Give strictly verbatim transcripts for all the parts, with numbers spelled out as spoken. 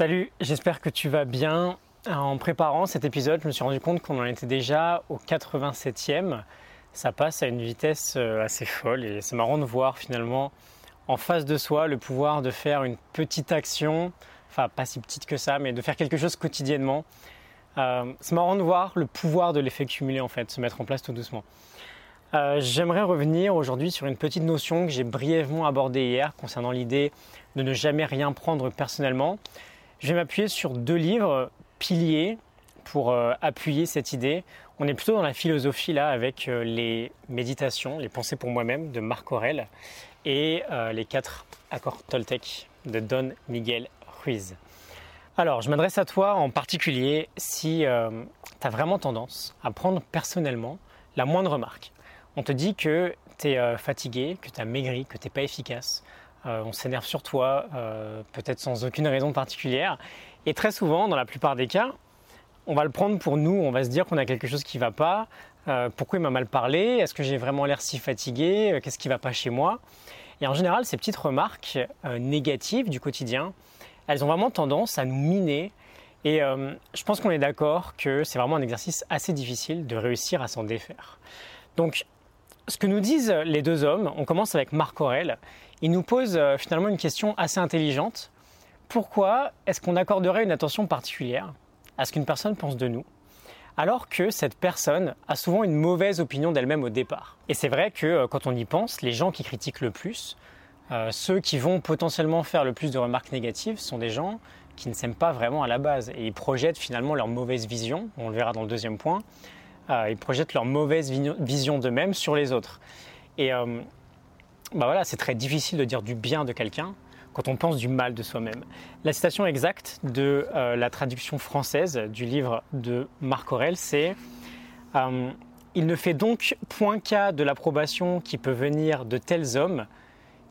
Salut, j'espère que tu vas bien. En préparant cet épisode, je me suis rendu compte qu'on en était déjà au quatre-vingt-septième. Ça passe à une vitesse assez folle et c'est marrant de voir finalement en face de soi le pouvoir de faire une petite action, enfin pas si petite que ça, mais de faire quelque chose quotidiennement. Euh, c'est marrant de voir le pouvoir de l'effet cumulé en fait, se mettre en place tout doucement. Euh, j'aimerais revenir aujourd'hui sur une petite notion que j'ai brièvement abordée hier concernant l'idée de ne jamais rien prendre personnellement. Je vais m'appuyer sur deux livres piliers pour euh, appuyer cette idée. On est plutôt dans la philosophie là avec euh, les méditations, les pensées pour moi-même de Marc Aurèle et euh, les quatre accords Toltec de Don Miguel Ruiz. Alors, je m'adresse à toi en particulier si euh, tu as vraiment tendance à prendre personnellement la moindre remarque. On te dit que tu es euh, fatigué, que tu as maigri, que tu n'es pas efficace. Euh, on s'énerve sur toi, euh, peut-être sans aucune raison particulière. Et très souvent, dans la plupart des cas, on va le prendre pour nous, on va se dire qu'on a quelque chose qui ne va pas. Euh, pourquoi il m'a mal parlé? Est-ce que j'ai vraiment l'air si fatigué? Qu'est-ce qui ne va pas chez moi? Et en général, ces petites remarques euh, négatives du quotidien, elles ont vraiment tendance à nous miner. Et euh, je pense qu'on est d'accord que c'est vraiment un exercice assez difficile de réussir à s'en défaire. Donc, ce que nous disent les deux hommes, on commence avec Marc Aurèle, il nous pose finalement une question assez intelligente. Pourquoi est-ce qu'on accorderait une attention particulière à ce qu'une personne pense de nous, alors que cette personne a souvent une mauvaise opinion d'elle-même au départ? Et c'est vrai que quand on y pense, les gens qui critiquent le plus, euh, ceux qui vont potentiellement faire le plus de remarques négatives, sont des gens qui ne s'aiment pas vraiment à la base. Et ils projettent finalement leur mauvaise vision, on le verra dans le deuxième point, Euh, ils projettent leur mauvaise vision d'eux-mêmes sur les autres. Et euh, bah voilà, c'est très difficile de dire du bien de quelqu'un quand on pense du mal de soi-même. La citation exacte de euh, la traduction française du livre de Marc Aurèle, c'est euh, « Il ne fait donc point cas de l'approbation qui peut venir de tels hommes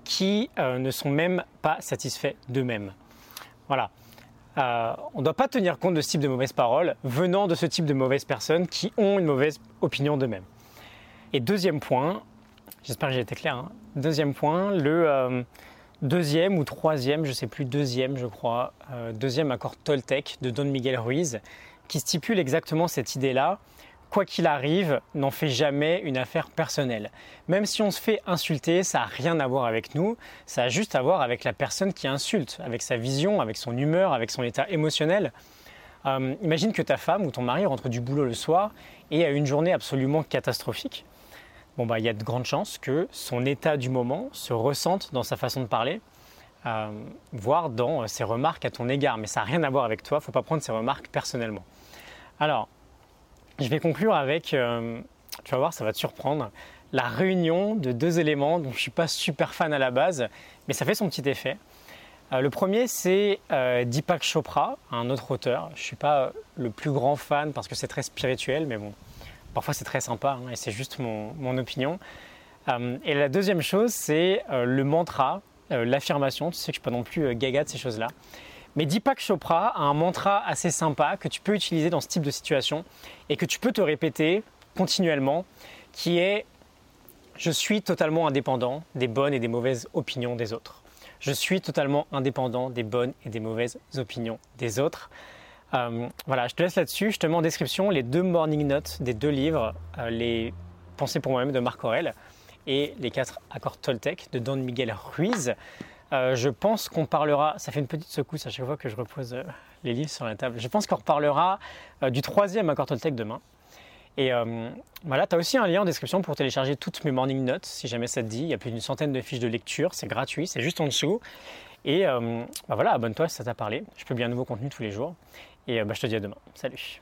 qui euh, ne sont même pas satisfaits d'eux-mêmes. » Voilà. Euh, on ne doit pas tenir compte de ce type de mauvaises paroles venant de ce type de mauvaises personnes qui ont une mauvaise opinion d'eux-mêmes. Et deuxième point, j'espère que j'ai été clair, hein. Deuxième point, le euh, deuxième ou troisième, je ne sais plus, deuxième je crois, euh, deuxième accord Toltec de Don Miguel Ruiz qui stipule exactement cette idée-là. Quoi qu'il arrive, n'en fait jamais une affaire personnelle. Même si on se fait insulter, ça n'a rien à voir avec nous, ça a juste à voir avec la personne qui insulte, avec sa vision, avec son humeur, avec son état émotionnel. Euh, imagine que ta femme ou ton mari rentre du boulot le soir et a une journée absolument catastrophique. Bon bah, il y a de grandes chances que son état du moment se ressente dans sa façon de parler, euh, voire dans ses remarques à ton égard. Mais ça n'a rien à voir avec toi, il ne faut pas prendre ses remarques personnellement. Alors, je vais conclure avec, euh, tu vas voir, ça va te surprendre, la réunion de deux éléments dont je ne suis pas super fan à la base, mais ça fait son petit effet. Euh, le premier, c'est euh, Deepak Chopra, un autre auteur. Je ne suis pas le plus grand fan parce que c'est très spirituel, mais bon, parfois c'est très sympa hein, et c'est juste mon, mon opinion. Euh, et la deuxième chose, c'est euh, le mantra, euh, l'affirmation. Tu sais que je ne suis pas non plus euh, gaga de ces choses-là. Mais Deepak Chopra a un mantra assez sympa que tu peux utiliser dans ce type de situation et que tu peux te répéter continuellement, qui est « Je suis totalement indépendant des bonnes et des mauvaises opinions des autres. » Je suis totalement indépendant des bonnes et des mauvaises opinions des autres. Euh, voilà, je te laisse là-dessus. Je te mets en description les deux morning notes des deux livres, euh, les Pensées pour moi-même de Marc Aurèle et les quatre accords Toltec de Don Miguel Ruiz. Euh, je pense qu'on parlera, ça fait une petite secousse à chaque fois que je repose euh, les livres sur la table, je pense qu'on reparlera euh, du troisième accord Toltec demain. Et euh, voilà, tu as aussi un lien en description pour télécharger toutes mes morning notes, si jamais ça te dit. Il y a plus d'une centaine de fiches de lecture, c'est gratuit, c'est juste en dessous. Et euh, bah voilà, abonne-toi si ça t'a parlé, je publie un nouveau contenu tous les jours. Et euh, bah, je te dis à demain, salut.